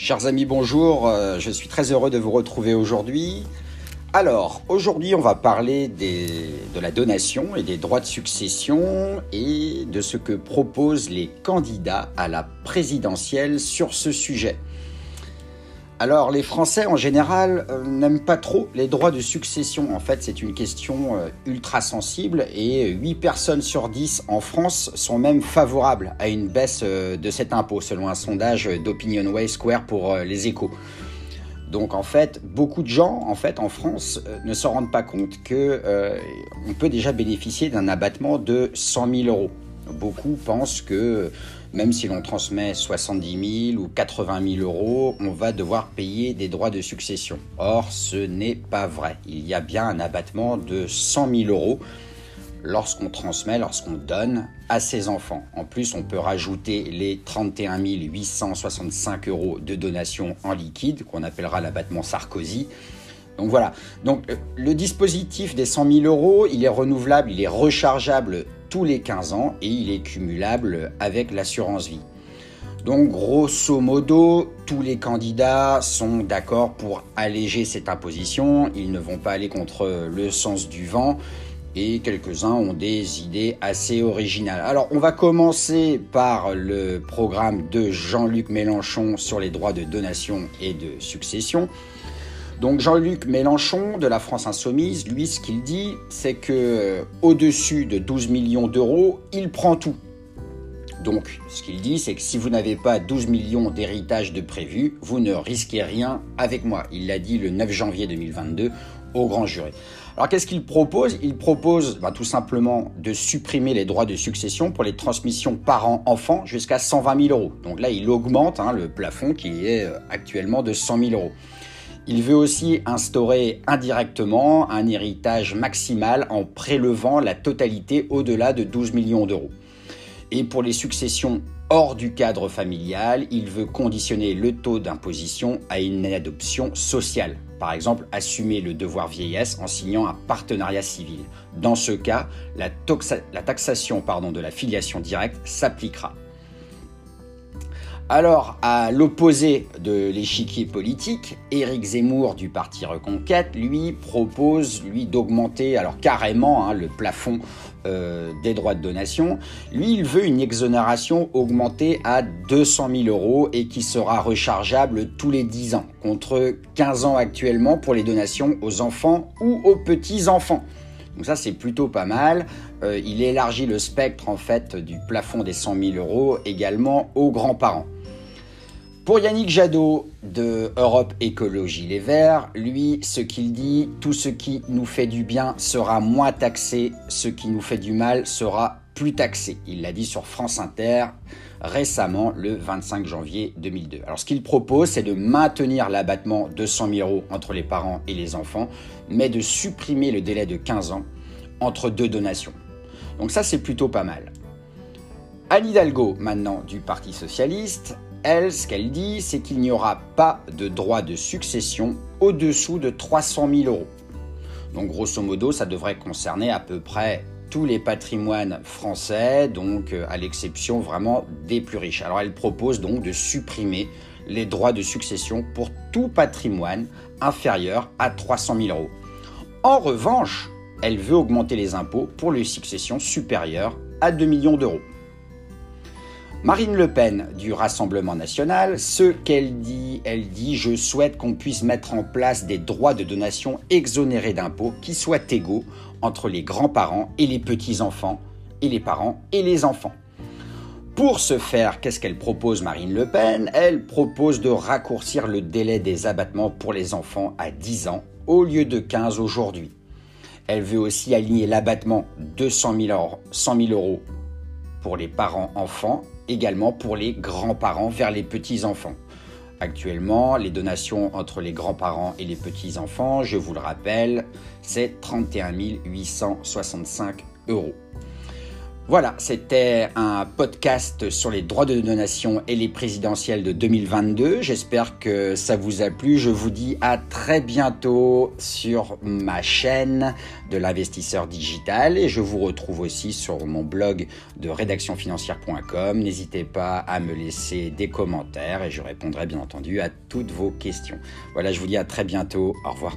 Chers amis, bonjour, je suis très heureux de vous retrouver aujourd'hui. Alors, aujourd'hui, on va parler de la donation et des droits de succession et de ce que proposent les candidats à la présidentielle sur ce sujet. Alors, les Français, en général, n'aiment pas trop les droits de succession. En fait, c'est une question ultra sensible et 8 personnes sur 10 en France sont même favorables à une baisse de cet impôt, selon un sondage d'Opinionway Square pour les Échos. Donc, en fait, beaucoup de gens, en France, ne se rendent pas compte que on peut déjà bénéficier d'un abattement de 100 000 €. Beaucoup pensent que même si l'on transmet 70 000 ou 80 000 €, on va devoir payer des droits de succession. Or, ce n'est pas vrai. Il y a bien un abattement de 100 000 € lorsqu'on transmet, lorsqu'on donne à ses enfants. En plus, on peut rajouter les 31 865 € de donation en liquide, qu'on appellera l'abattement Sarkozy. Donc voilà. Donc, le dispositif des 100 000 €, il est renouvelable, il est rechargeable tous les 15 ans et il est cumulable avec l'assurance vie. Donc grosso modo, tous les candidats sont d'accord pour alléger cette imposition, ils ne vont pas aller contre le sens du vent et quelques-uns ont des idées assez originales. Alors on va commencer par le programme de Jean-Luc Mélenchon sur les droits de donation et de succession. Donc Jean-Luc Mélenchon de la France Insoumise, lui, ce qu'il dit, c'est que au-dessus de 12 millions d'euros, il prend tout. Donc ce qu'il dit, c'est que si vous n'avez pas 12 millions d'héritage de prévu, vous ne risquez rien avec moi. Il l'a dit le 9 janvier 2022 au grand jury. Alors qu'est-ce qu'il propose ? Il propose tout simplement de supprimer les droits de succession pour les transmissions parents-enfants jusqu'à 120 000 €. Donc là, il augmente le plafond qui est actuellement de 100 000 €. Il veut aussi instaurer indirectement un héritage maximal en prélevant la totalité au-delà de 12 millions d'euros. Et pour les successions hors du cadre familial, il veut conditionner le taux d'imposition à une adoption sociale. Par exemple, assumer le devoir vieillesse en signant un partenariat civil. Dans ce cas, la taxation de la filiation directe s'appliquera. Alors, à l'opposé de l'échiquier politique, Éric Zemmour du Parti Reconquête, lui, propose d'augmenter carrément le plafond des droits de donation. Lui, il veut une exonération augmentée à 200 000 € et qui sera rechargeable tous les 10 ans, contre 15 ans actuellement pour les donations aux enfants ou aux petits-enfants. Donc ça, c'est plutôt pas mal. Il élargit le spectre du plafond des 100 000 € également aux grands-parents. Pour Yannick Jadot de Europe Écologie Les Verts, lui, ce qu'il dit, tout ce qui nous fait du bien sera moins taxé, ce qui nous fait du mal sera plus taxé. Il l'a dit sur France Inter récemment le 25 janvier 2002. Alors ce qu'il propose, c'est de maintenir l'abattement de 100 000 € entre les parents et les enfants, mais de supprimer le délai de 15 ans entre deux donations. Donc ça, c'est plutôt pas mal. Anne Hidalgo, maintenant du Parti Socialiste, elle, ce qu'elle dit, c'est qu'il n'y aura pas de droit de succession au-dessous de 300 000 €. Donc, grosso modo, ça devrait concerner à peu près tous les patrimoines français, donc à l'exception vraiment des plus riches. Alors, elle propose donc de supprimer les droits de succession pour tout patrimoine inférieur à 300 000 €. En revanche, elle veut augmenter les impôts pour les successions supérieures à 2 millions d'euros. Marine Le Pen du Rassemblement national, ce qu'elle dit, elle dit « Je souhaite qu'on puisse mettre en place des droits de donation exonérés d'impôts qui soient égaux entre les grands-parents et les petits-enfants, et les parents et les enfants. » Pour ce faire, qu'est-ce qu'elle propose Marine Le Pen ? Elle propose de raccourcir le délai des abattements pour les enfants à 10 ans au lieu de 15 aujourd'hui. Elle veut aussi aligner l'abattement de 100 000 € pour les parents-enfants, également pour les grands-parents vers les petits-enfants. Actuellement, les donations entre les grands-parents et les petits-enfants, je vous le rappelle, c'est 31 865 €. Voilà, c'était un podcast sur les droits de donation et les présidentielles de 2022. J'espère que ça vous a plu. Je vous dis à très bientôt sur ma chaîne de l'investisseur digital et je vous retrouve aussi sur mon blog de rédactionfinancière.com. N'hésitez pas à me laisser des commentaires et je répondrai bien entendu à toutes vos questions. Voilà, je vous dis à très bientôt. Au revoir.